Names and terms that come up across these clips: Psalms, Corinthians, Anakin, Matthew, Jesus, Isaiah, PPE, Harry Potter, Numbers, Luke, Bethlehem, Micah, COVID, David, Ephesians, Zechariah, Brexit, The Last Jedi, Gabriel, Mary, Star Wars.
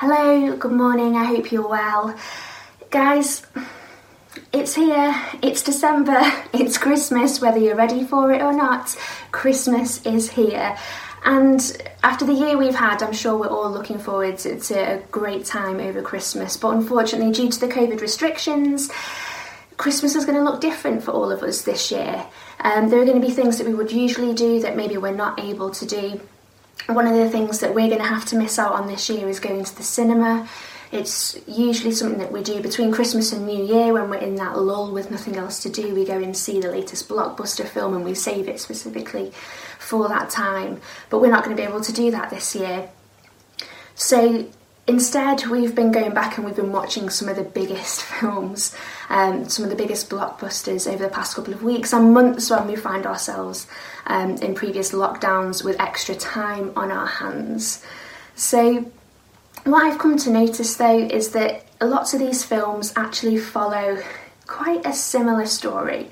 Hello, good morning, I hope you're well. Guys, it's here, it's December, it's Christmas, whether you're ready for it or not, Christmas is here. And after the year we've had, I'm sure we're all looking forward to a great time over Christmas. But unfortunately, due to the COVID restrictions, Christmas is going to look different for all of us this year. There are going to be things that we would usually do that maybe we're not able to do. One of the things that we're going to have to miss out on this year is going to the cinema. It's usually something that we do between Christmas and New Year when we're in that lull with nothing else to do. We go and see the latest blockbuster film and we save it specifically for that time. But we're not going to be able to do that this year. So instead, we've been going back and we've been watching some of the biggest films, some of the biggest blockbusters over the past couple of weeks and months when we find ourselves in previous lockdowns with extra time on our hands. So what I've come to notice, though, is that lots of these films actually follow quite a similar story.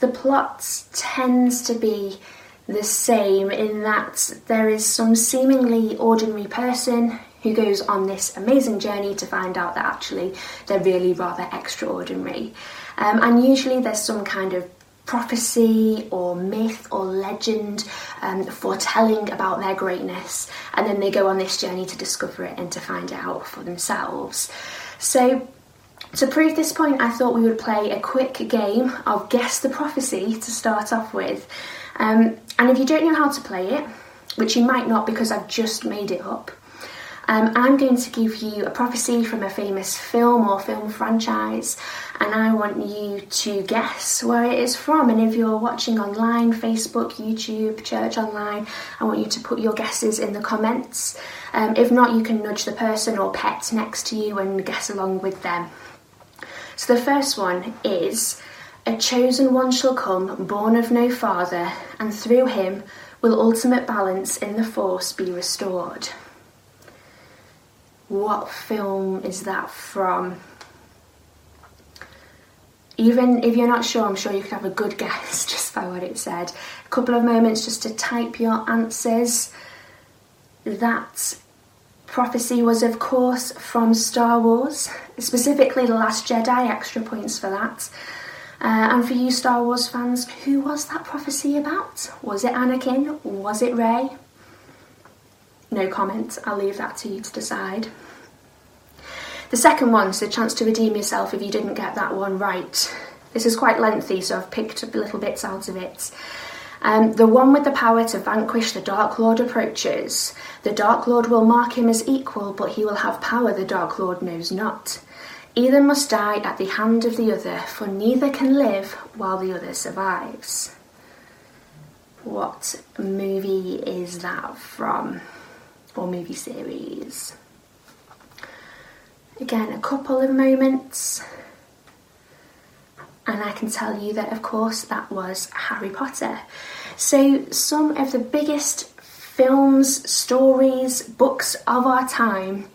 The plot tends to be the same in that there is some seemingly ordinary person who goes on this amazing journey to find out that actually they're really rather extraordinary. And usually there's some kind of prophecy or myth or legend foretelling about their greatness, and then they go on this journey to discover it and to find it out for themselves. So to prove this point, I thought we would play a quick game of Guess the Prophecy to start off with. And if you don't know how to play it, which you might not because I've just made it up, I'm going to give you a prophecy from a famous film or film franchise, and I want you to guess where it is from. And if you're watching online, Facebook, YouTube, Church Online, I want you to put your guesses in the comments. If not, you can nudge the person or pet next to you and guess along with them. So the first one is, "A chosen one shall come, born of no father, and through him will ultimate balance in the force be restored." What film is that from? Even if you're not sure, I'm sure you could have a good guess just by what it said. A couple of moments just to type your answers. That prophecy was, of course, from Star Wars, specifically The Last Jedi, extra points for that. And for you Star Wars fans, who was that prophecy about? Was it Anakin? Was it Rey? No comment, I'll leave that to you to decide. The second one, so the chance to redeem yourself if you didn't get that one right. This is quite lengthy, so I've picked up little bits out of it. "The one with the power to vanquish the Dark Lord approaches. The Dark Lord will mark him as equal, but he will have power the Dark Lord knows not. Either must die at the hand of the other, for neither can live while the other survives." What movie is that from? Or movie series. Again, a couple of moments, and I can tell you that, of course, that was Harry Potter. So some of the biggest films, stories, books of our time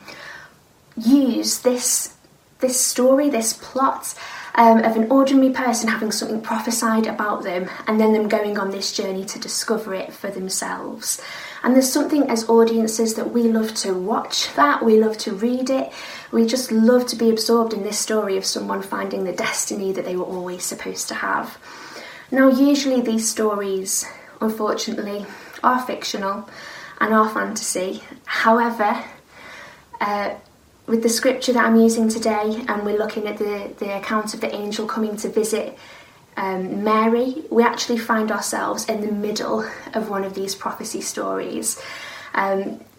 use this story, this plot of an ordinary person having something prophesied about them and then them going on this journey to discover it for themselves. And there's something as audiences that we love to watch that, we love to read it, we just love to be absorbed in this story of someone finding the destiny that they were always supposed to have. Now, usually these stories, unfortunately, are fictional and are fantasy. However, with the scripture that I'm using today, and we're looking at the account of the angel coming to visit Mary, we actually find ourselves in the middle of one of these prophecy stories.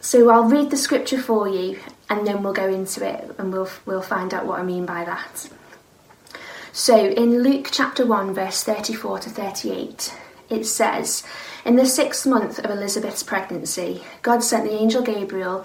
So I'll read the scripture for you, and then we'll go into it, and we'll find out what I mean by that. So in Luke chapter 1, verse 34 to 38, it says, "In the 6th month of Elizabeth's pregnancy, God sent the angel Gabriel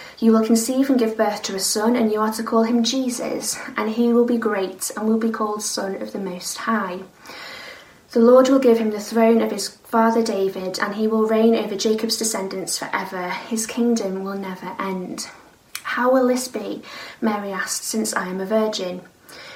You will conceive and give birth to a son, and you are to call him Jesus, and he will be great and will be called Son of the Most High. The Lord will give him the throne of his father David, and he will reign over Jacob's descendants forever. His kingdom will never end. How will this be? Mary asked, since I am a virgin.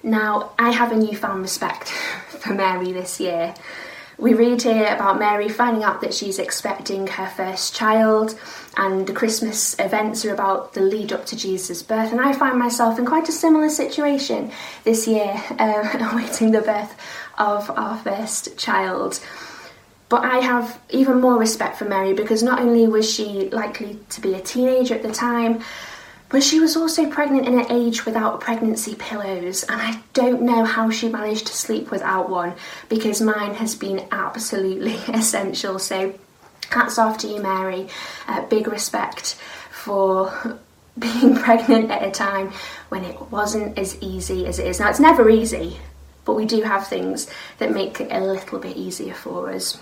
Now, I have a newfound respect for Mary this year. We read here about Mary finding out that she's expecting her first child, and the Christmas events are about the lead up to Jesus' birth, and I find myself in quite a similar situation this year, awaiting the birth of our first child. But I have even more respect for Mary, because not only was she likely to be a teenager at the time, but she was also pregnant in an age without pregnancy pillows, and I don't know how she managed to sleep without one, because mine has been absolutely essential. So hats off to you, Mary. Big respect for being pregnant at a time when it wasn't as easy as it is. Now, it's never easy, but we do have things that make it a little bit easier for us.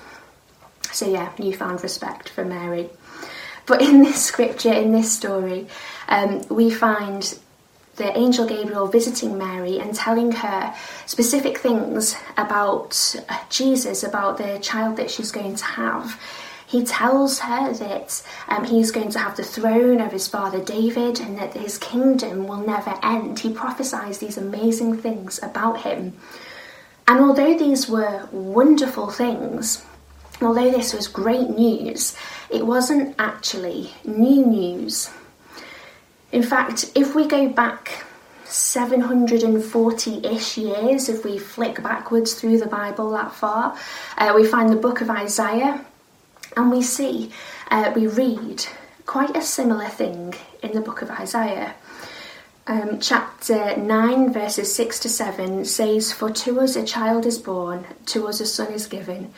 So yeah, newfound respect for Mary. But in this scripture, in this story, we find the angel Gabriel visiting Mary and telling her specific things about Jesus, about the child that she's going to have. He tells her that he's going to have the throne of his father David, and that his kingdom will never end. He prophesies these amazing things about him. And although these were wonderful things, although this was great news, it wasn't actually new news. In fact, if we go back 740-ish years, if we flick backwards through the Bible that far, we find the book of Isaiah, and we see, we read quite a similar thing in the book of Isaiah. Chapter 9, verses 6 to 7 says, For to us a child is born, to us a son is given,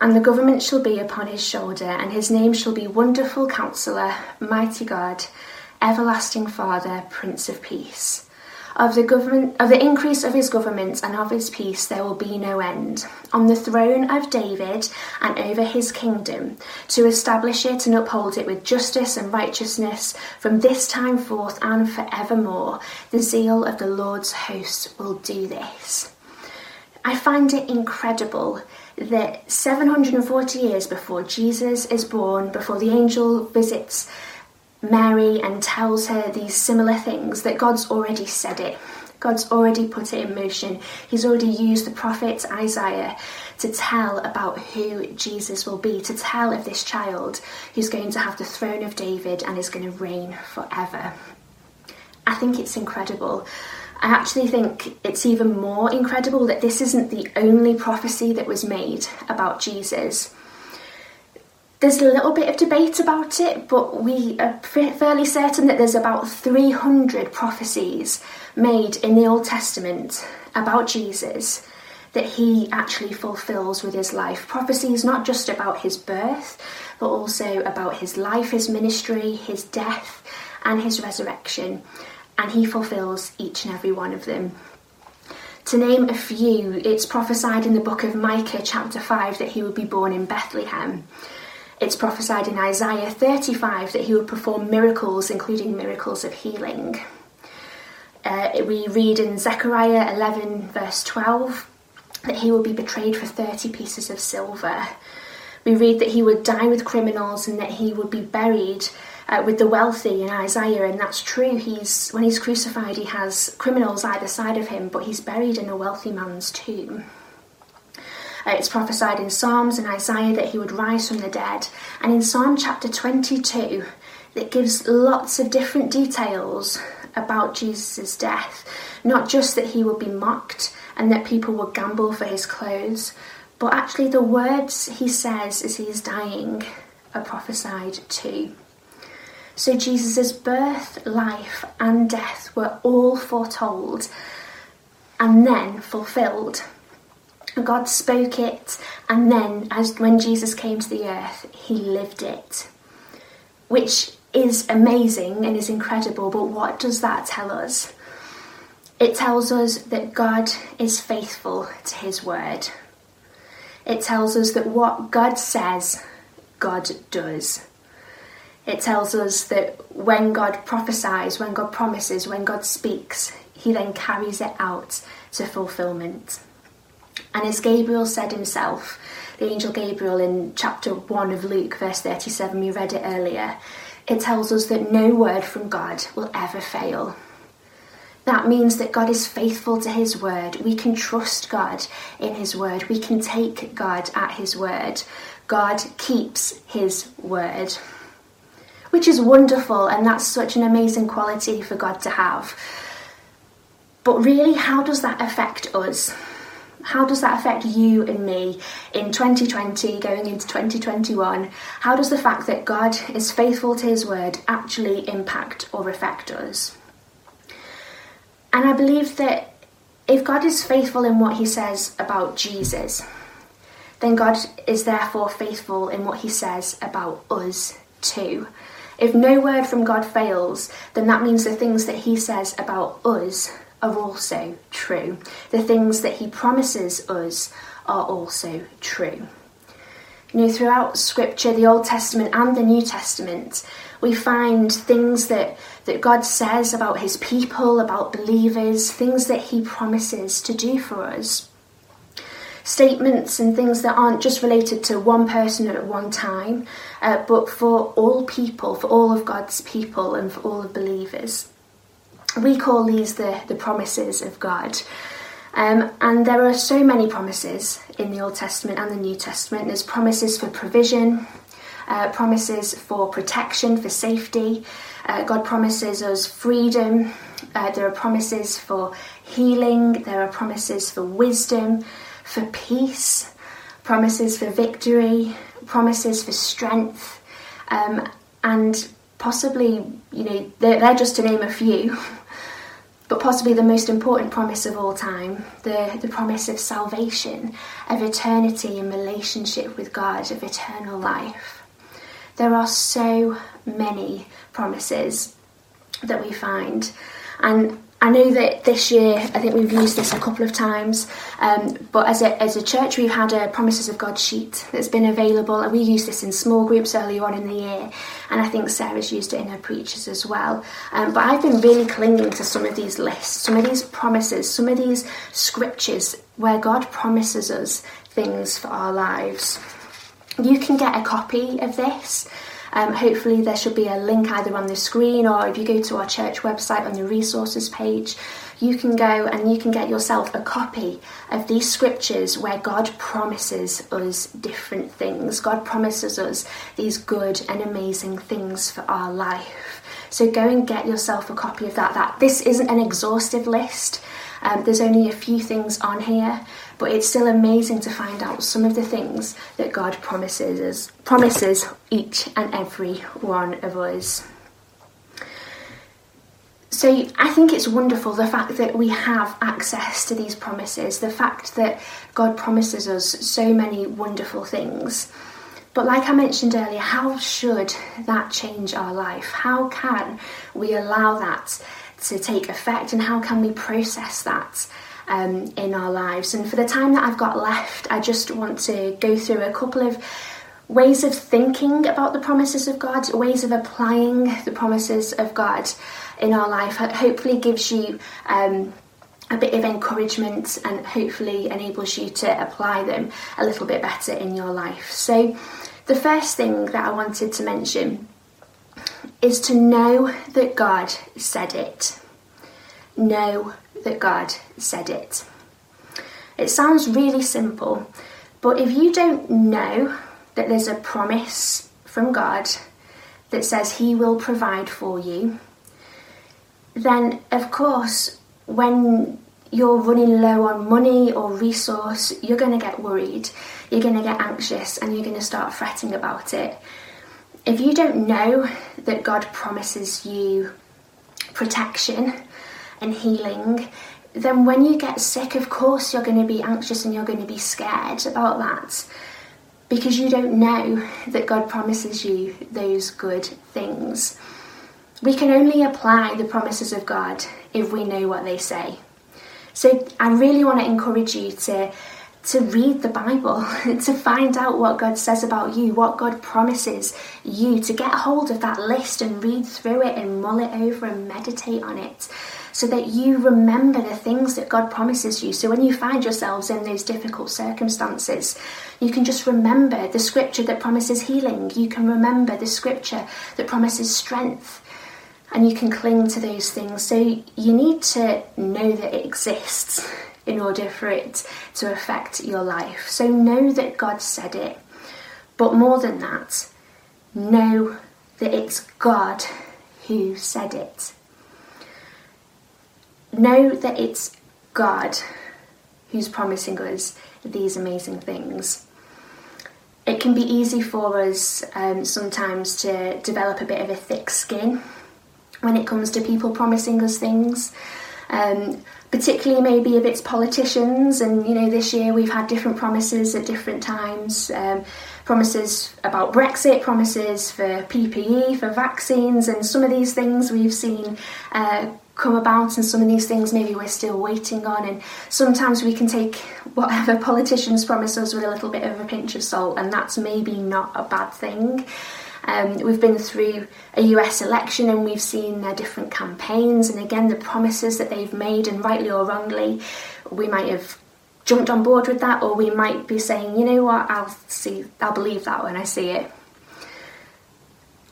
and the government shall be upon his shoulder, and his name shall be Wonderful Counselor, Mighty God, Everlasting Father, Prince of Peace. Of the increase of his government and of his peace there will be no end. On the throne of David and over his kingdom, to establish it and uphold it with justice and righteousness from this time forth and forevermore. The zeal of the Lord's hosts will do this. I find it incredible that 740 years before Jesus is born, before the angel visits Mary and tells her these similar things, that God's already said it. God's already put it in motion. He's already used the prophet Isaiah to tell about who Jesus will be, to tell of this child who's going to have the throne of David and is going to reign forever. I think it's incredible. I actually think it's even more incredible that this isn't the only prophecy that was made about Jesus. There's a little bit of debate about it, but we are fairly certain that there's about 300 prophecies made in the Old Testament about Jesus that he actually fulfills with his life. Prophecies not just about his birth, but also about his life, his ministry, his death, and his resurrection. And he fulfills each and every one of them. To name a few, it's prophesied in the book of Micah chapter 5 that he would be born in Bethlehem. It's prophesied in Isaiah 35 that he would perform miracles, including miracles of healing. We read in Zechariah 11 verse 12 that he will be betrayed for 30 pieces of silver. We read that he would die with criminals and that he would be buried with the wealthy in Isaiah, and that's true. When he's crucified, he has criminals either side of him, but he's buried in a wealthy man's tomb. It's prophesied in Psalms and Isaiah that he would rise from the dead, and in Psalm chapter 22, that gives lots of different details about Jesus' death. Not just that he would be mocked and that people would gamble for his clothes, but actually the words he says as he is dying are prophesied too. So Jesus' birth, life and death were all foretold and then fulfilled. God spoke it, and then when Jesus came to the earth, he lived it, which is amazing and is incredible. But what does that tell us? It tells us that God is faithful to his word. It tells us that what God says, God does. It tells us that when God prophesies, when God promises, when God speaks, he then carries it out to fulfilment. And as Gabriel said himself, the angel Gabriel in chapter 1 of Luke, verse 37, we read it earlier, it tells us that no word from God will ever fail. That means that God is faithful to his word. We can trust God in his word. We can take God at his word. God keeps his word, which is wonderful, and that's such an amazing quality for God to have. But really, how does that affect us? How does that affect you and me in 2020, going into 2021? How does the fact that God is faithful to his word actually impact or affect us? And I believe that if God is faithful in what he says about Jesus, then God is therefore faithful in what he says about us too. If no word from God fails, then that means the things that he says about us are also true. The things that he promises us are also true. You know, throughout Scripture, the Old Testament and the New Testament, we find things that God says about his people, about believers, things that he promises to do for us. Statements and things that aren't just related to one person at one time, but for all people, for all of God's people and for all of believers. We call these the promises of God. And there are so many promises in the Old Testament and the New Testament. There's promises for provision, promises for protection, for safety. God promises us freedom. There are promises for healing. There are promises for wisdom, for peace, promises for victory, promises for strength, and possibly, you know, they're just to name a few, but possibly the most important promise of all time, the promise of salvation, of eternity in relationship with God, of eternal life. There are so many promises that we find. And I know that this year, I think we've used this a couple of times, but as a church we've had a Promises of God sheet that's been available, and we used this in small groups earlier on in the year, and I think Sarah's used it in her preachers as well. But I've been really clinging to some of these lists, some of these promises, some of these scriptures where God promises us things for our lives. You can get a copy of this. Hopefully there should be a link either on the screen, or if you go to our church website on the resources page, you can go and you can get yourself a copy of these scriptures where God promises us different things. God promises us these good and amazing things for our life. So go and get yourself a copy of that. This isn't an exhaustive list. There's only a few things on here, but it's still amazing to find out some of the things that God promises each and every one of us. So I think it's wonderful, the fact that we have access to these promises, the fact that God promises us so many wonderful things. But like I mentioned earlier, how should that change our life? How can we allow that to take effect, and how can we process that in our lives? And for the time that I've got left, I just want to go through a couple of ways of thinking about the promises of God, ways of applying the promises of God in our life. It hopefully gives you a bit of encouragement, and hopefully enables you to apply them a little bit better in your life. So the first thing that I wanted to mention is to know that God said it. Know that God said it. It sounds really simple, but if you don't know that there's a promise from God that says he will provide for you, then of course when you're running low on money or resource, you're going to get worried, you're going to get anxious, and you're going to start fretting about it. If you don't know that God promises you protection and healing, then when you get sick, of course you're going to be anxious and you're going to be scared about that, because you don't know that God promises you those good things. We can only apply the promises of God if we know what they say. So I really want to encourage you to read the Bible, to find out what God says about you, what God promises you, to get hold of that list and read through it and mull it over and meditate on it, so that you remember the things that God promises you. So when you find yourselves in those difficult circumstances, you can just remember the scripture that promises healing. You can remember the scripture that promises strength, and you can cling to those things. So you need to know that it exists in order for it to affect your life. So know that God said it, but more than that, know that it's God who said it. Know that it's God who's promising us these amazing things. It can be easy for us sometimes to develop a bit of a thick skin when it comes to people promising us things. Particularly maybe if it's politicians, and you know, this year we've had different promises at different times, promises about Brexit, promises for PPE, for vaccines, and some of these things we've seen come about, and some of these things maybe we're still waiting on. And sometimes we can take whatever politicians promise us with a little bit of a pinch of salt, and that's maybe not a bad thing. We've been through a US election and we've seen their different campaigns, and again the promises that they've made, and rightly or wrongly we might have jumped on board with that, or we might be saying, you know what, I'll believe that when I see it.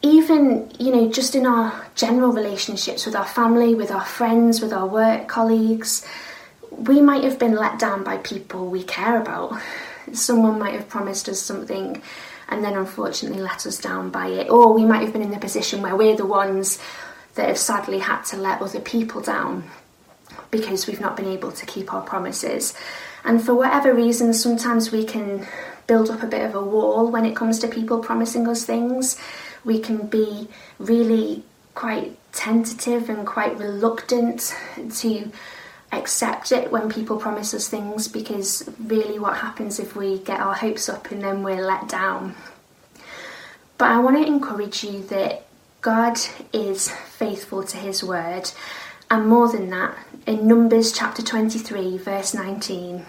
Even, you know, just in our general relationships with our family, with our friends, with our work colleagues, we might have been let down by people we care about. Someone might have promised us something and then unfortunately let us down by it. Or we might have been in the position where we're the ones that have sadly had to let other people down because we've not been able to keep our promises. And for whatever reason, sometimes we can build up a bit of a wall when it comes to people promising us things. We can be really quite tentative and quite reluctant to accept it when people promise us things, because really what happens if we get our hopes up and then we're let down. But I want to encourage you that God is faithful to his word, and more than that, in Numbers chapter 23 verse 19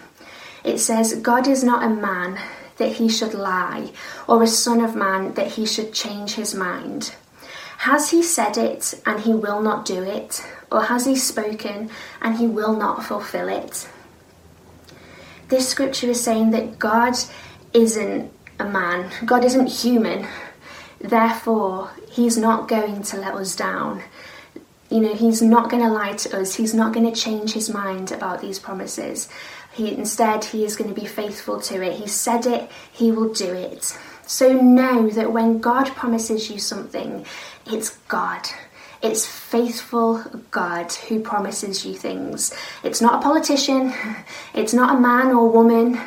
it says, God is not a man that he should lie, or a son of man that he should change his mind. Has he said it and he will not do it? Or has he spoken and he will not fulfill it? This scripture is saying that God isn't a man. God isn't human. Therefore, he's not going to let us down. You know, he's not going to lie to us. He's not going to change his mind about these promises. Instead, he is going to be faithful to it. He said it, he will do it. So know that when God promises you something, it's God. It's faithful God who promises you things. It's not a politician, it's not a man or woman,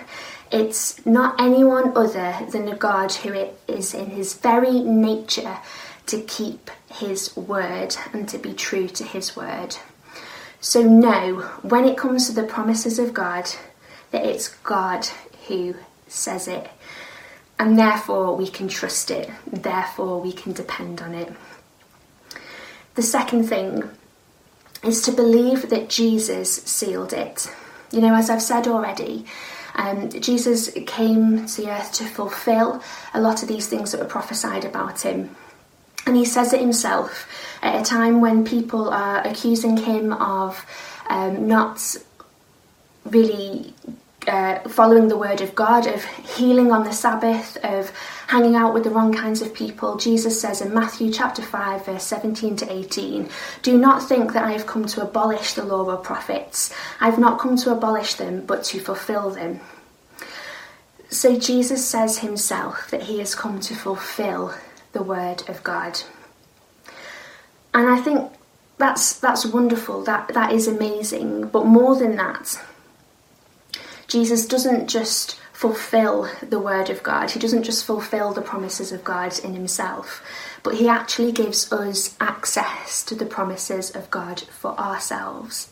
it's not anyone other than the God who it is in his very nature to keep his word and to be true to his word. So know, when it comes to the promises of God, that it's God who says it. And therefore we can trust it, therefore we can depend on it. The second thing is to believe that Jesus sealed it. You know, as I've said already, Jesus came to the earth to fulfill a lot of these things that were prophesied about him. And he says it himself at a time when people are accusing him of not really following the word of God, of healing on the Sabbath, of hanging out with the wrong kinds of people. Jesus says in Matthew chapter 5 verse 17 to 18, "Do not think that I have come to abolish the law or prophets. I have not come to abolish them, but to fulfill them." So Jesus says himself that he has come to fulfill the word of God. And I think that's wonderful, that is amazing. But more than that, Jesus doesn't just fulfill the word of God. He doesn't just fulfill the promises of God in himself, but he actually gives us access to the promises of God for ourselves.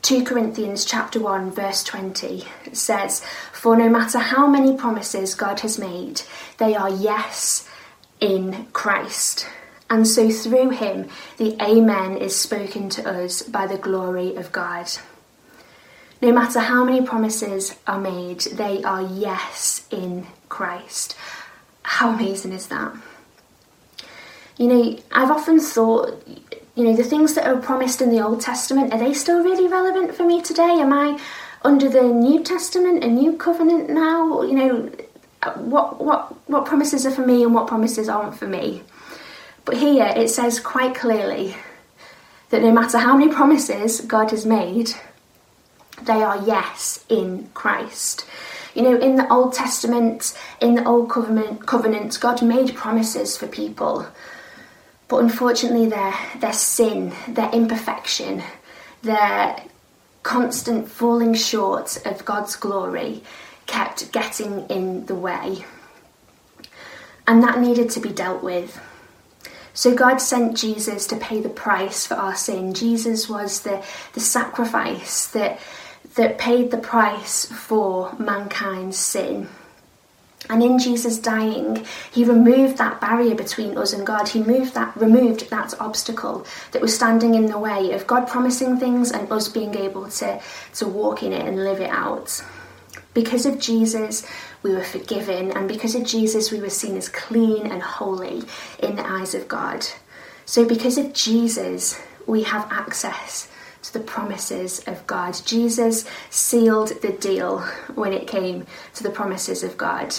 2 Corinthians chapter 1 verse 20 says, "For no matter how many promises God has made, they are yes in Christ. And so through him, the Amen is spoken to us by the glory of God." No matter how many promises are made, they are yes in Christ. How amazing is that? You know, I've often thought, you know, the things that are promised in the Old Testament, are they still really relevant for me today? Am I under the New Testament, a new covenant now? You know, what promises are for me and what promises aren't for me? But here it says quite clearly that no matter how many promises God has made, they are yes in Christ. You know, in the Old Testament, in the Old Covenant, God made promises for people. But unfortunately, their sin, their imperfection, their constant falling short of God's glory kept getting in the way. And that needed to be dealt with. So God sent Jesus to pay the price for our sin. Jesus was the sacrifice that paid the price for mankind's sin. And in Jesus dying, he removed that barrier between us and God. He removed that obstacle that was standing in the way of God promising things and us being able to walk in it and live it out. Because of Jesus, we were forgiven, and because of Jesus, we were seen as clean and holy in the eyes of God. So because of Jesus, we have access to the promises of God. Jesus sealed the deal when it came to the promises of God.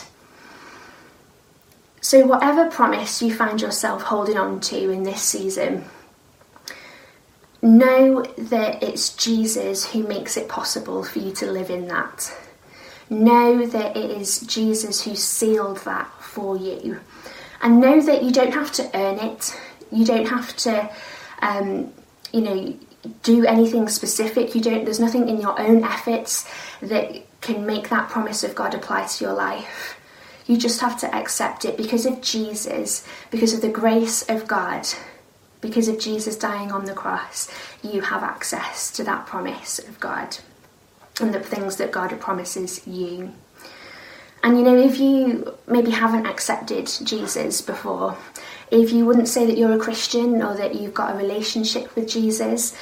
So whatever promise you find yourself holding on to in this season, know that it's Jesus who makes it possible for you to live in that. Know that it is Jesus who sealed that for you. And know that you don't have to earn it. You don't have to, do anything specific. There's nothing in your own efforts that can make that promise of God apply to your life. You just have to accept it because of Jesus, because of the grace of God, because of Jesus dying on the cross. You have access to that promise of God and the things that God promises you. And you know, if you maybe haven't accepted Jesus before, if you wouldn't say that you're a Christian or that you've got a relationship with Jesus,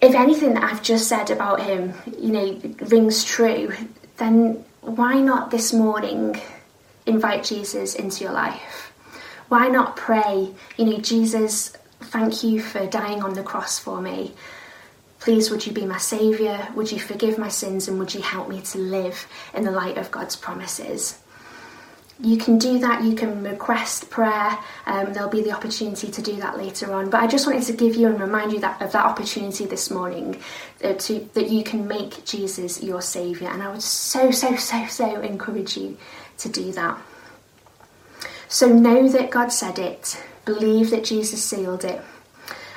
if anything that I've just said about him, you know, rings true, then why not this morning invite Jesus into your life? Why not pray, you know, "Jesus, thank you for dying on the cross for me. Please, would you be my saviour? Would you forgive my sins? And would you help me to live in the light of God's promises?" You can do that. You can request prayer. There'll be the opportunity to do that later on. But I just wanted to give you and remind you of that opportunity this morning, that you can make Jesus your saviour. And I would so encourage you to do that. So know that God said it. Believe that Jesus sealed it.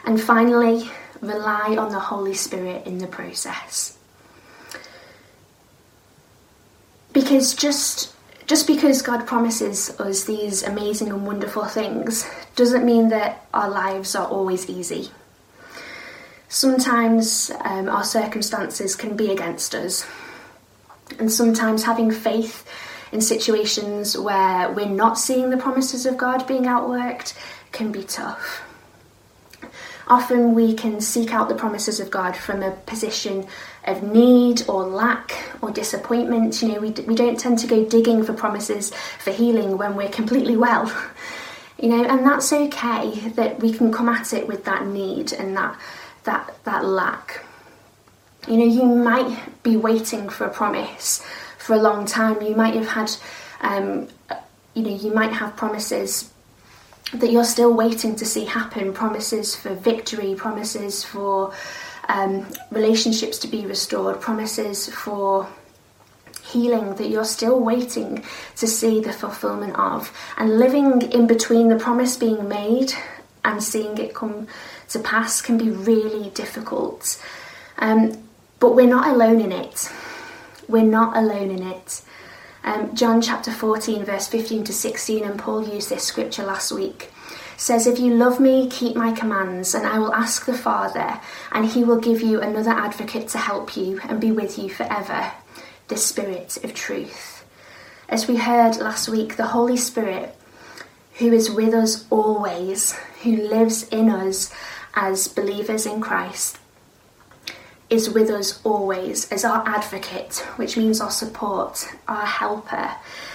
And finally, rely on the Holy Spirit in the process. Because just because God promises us these amazing and wonderful things doesn't mean that our lives are always easy. Sometimes our circumstances can be against us. And sometimes having faith in situations where we're not seeing the promises of God being outworked can be tough. Often we can seek out the promises of God from a position of need or lack or disappointment. You know, we don't tend to go digging for promises for healing when we're completely well. You know, and that's okay, that we can come at it with that need and that lack. You know, you might be waiting for a promise for a long time. You might have had, you might have promises that you're still waiting to see happen, promises for victory, promises for relationships to be restored, promises for healing that you're still waiting to see the fulfillment of. And living in between the promise being made and seeing it come to pass can be really difficult. But we're not alone in it. We're not alone in it. John chapter 14, verse 15 to 16, and Paul used this scripture last week, says, "If you love me, keep my commands, and I will ask the Father, and he will give you another advocate to help you and be with you forever, the Spirit of truth." As we heard last week, the Holy Spirit, who is with us always, who lives in us as believers in Christ, is with us always as our advocate, which means our support, our helper,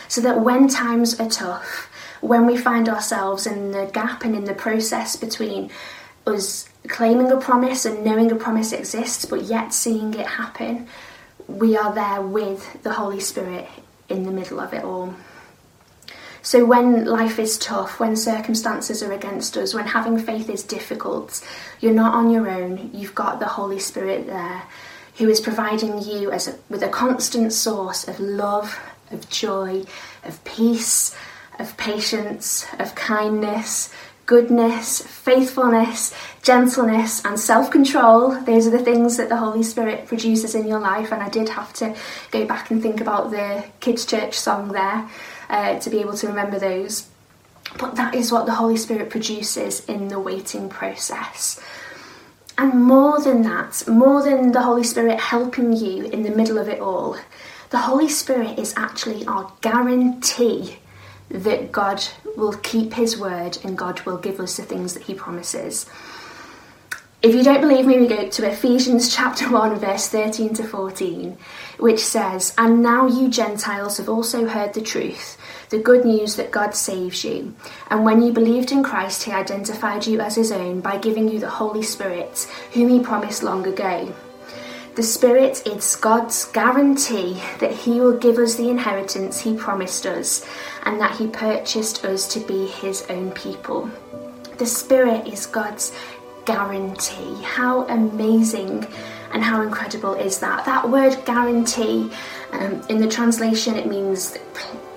so that when times are tough, when we find ourselves in the gap and in the process between us claiming a promise and knowing a promise exists, but yet seeing it happen, we are there with the Holy Spirit in the middle of it all. So when life is tough, when circumstances are against us, when having faith is difficult, you're not on your own. You've got the Holy Spirit there who is providing you with a constant source of love, of joy, of peace, of patience, of kindness, goodness, faithfulness, gentleness and self-control. Those are the things that the Holy Spirit produces in your life. And I did have to go back and think about the kids' church song there to be able to remember those. But that is what the Holy Spirit produces in the waiting process. And more than that, more than the Holy Spirit helping you in the middle of it all, the Holy Spirit is actually our guarantee that God will keep his word and God will give us the things that he promises. If you don't believe me, we go to Ephesians chapter 1, verse 13 to 14, which says, "And now you Gentiles have also heard the truth, the good news that God saves you. And when you believed in Christ, he identified you as his own by giving you the Holy Spirit, whom he promised long ago." The Spirit is God's guarantee that he will give us the inheritance he promised us and that he purchased us to be his own people. The Spirit is God's guarantee. How amazing and how incredible is that? That word guarantee, in the translation it means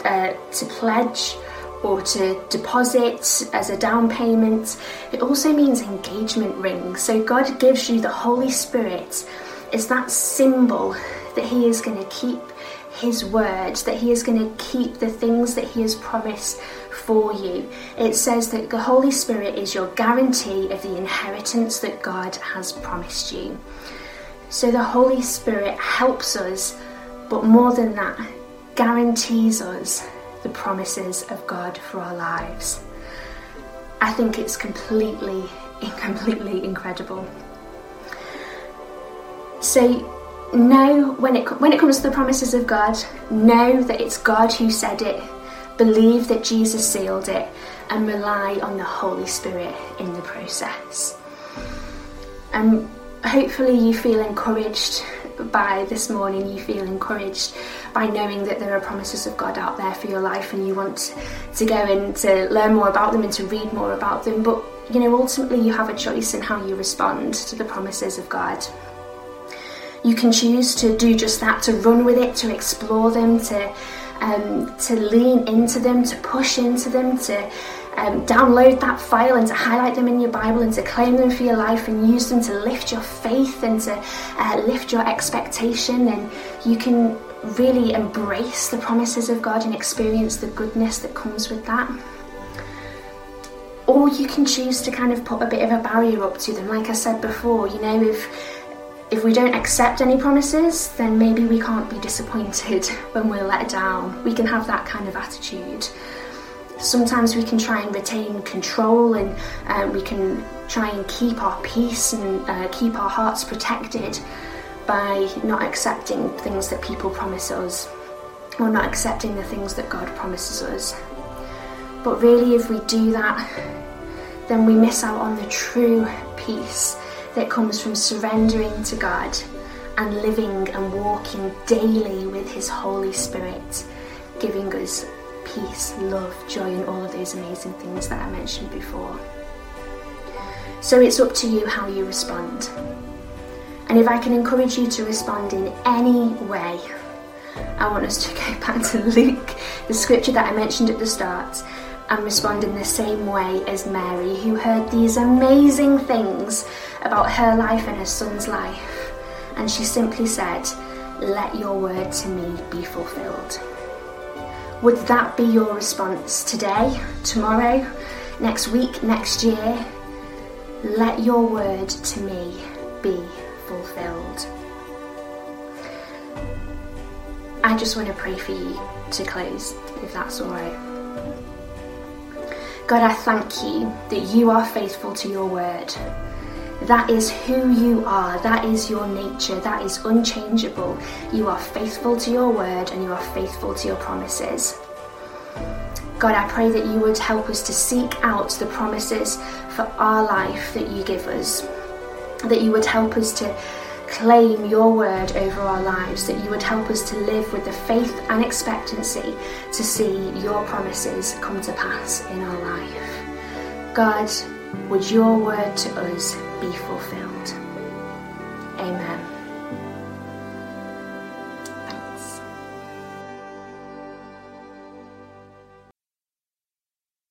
to pledge or to deposit as a down payment. It also means engagement ring. So God gives you the Holy Spirit. It's that symbol that he is going to keep his word, that he is going to keep the things that he has promised for you. It says that the Holy Spirit is your guarantee of the inheritance that God has promised you. So the Holy Spirit helps us, but more than that, guarantees us the promises of God for our lives. I think it's completely incredible. So know when it comes to the promises of God, know that it's God who said it, believe that Jesus sealed it, and rely on the Holy Spirit in the process. And hopefully you feel encouraged by this morning, you feel encouraged by knowing that there are promises of God out there for your life and you want to go and to learn more about them and to read more about them. But, you know, ultimately you have a choice in how you respond to the promises of God. You can choose to do just that, to run with it, to explore them, to lean into them, to push into them, to download that file and to highlight them in your Bible and to claim them for your life and use them to lift your faith and to lift your expectation. And you can really embrace the promises of God and experience the goodness that comes with that. Or you can choose to kind of put a bit of a barrier up to them. Like I said before, you know, If we don't accept any promises, then maybe we can't be disappointed when we're let down. We can have that kind of attitude. Sometimes we can try and retain control and we can try and keep our peace and keep our hearts protected by not accepting things that people promise us or not accepting the things that God promises us. But really, if we do that, then we miss out on the true peace that comes from surrendering to God and living and walking daily with his Holy Spirit, giving us peace, love, joy, and all of those amazing things that I mentioned before. So it's up to you how you respond. And if I can encourage you to respond in any way, I want us to go back to Luke, the scripture that I mentioned at the start, and respond in the same way as Mary, who heard these amazing things about her life and her son's life. And she simply said, let your word to me be fulfilled. Would that be your response today, tomorrow, next week, next year? Let your word to me be fulfilled. I just want to pray for you to close, if that's all right. God, I thank you that you are faithful to your word. That is who you are. That is your nature. That is unchangeable. You are faithful to your word and you are faithful to your promises. God, I pray that you would help us to seek out the promises for our life that you give us. That you would help us to claim your word over our lives. That you would help us to live with the faith and expectancy to see your promises come to pass in our life. God, would your word to us be fulfilled? Amen.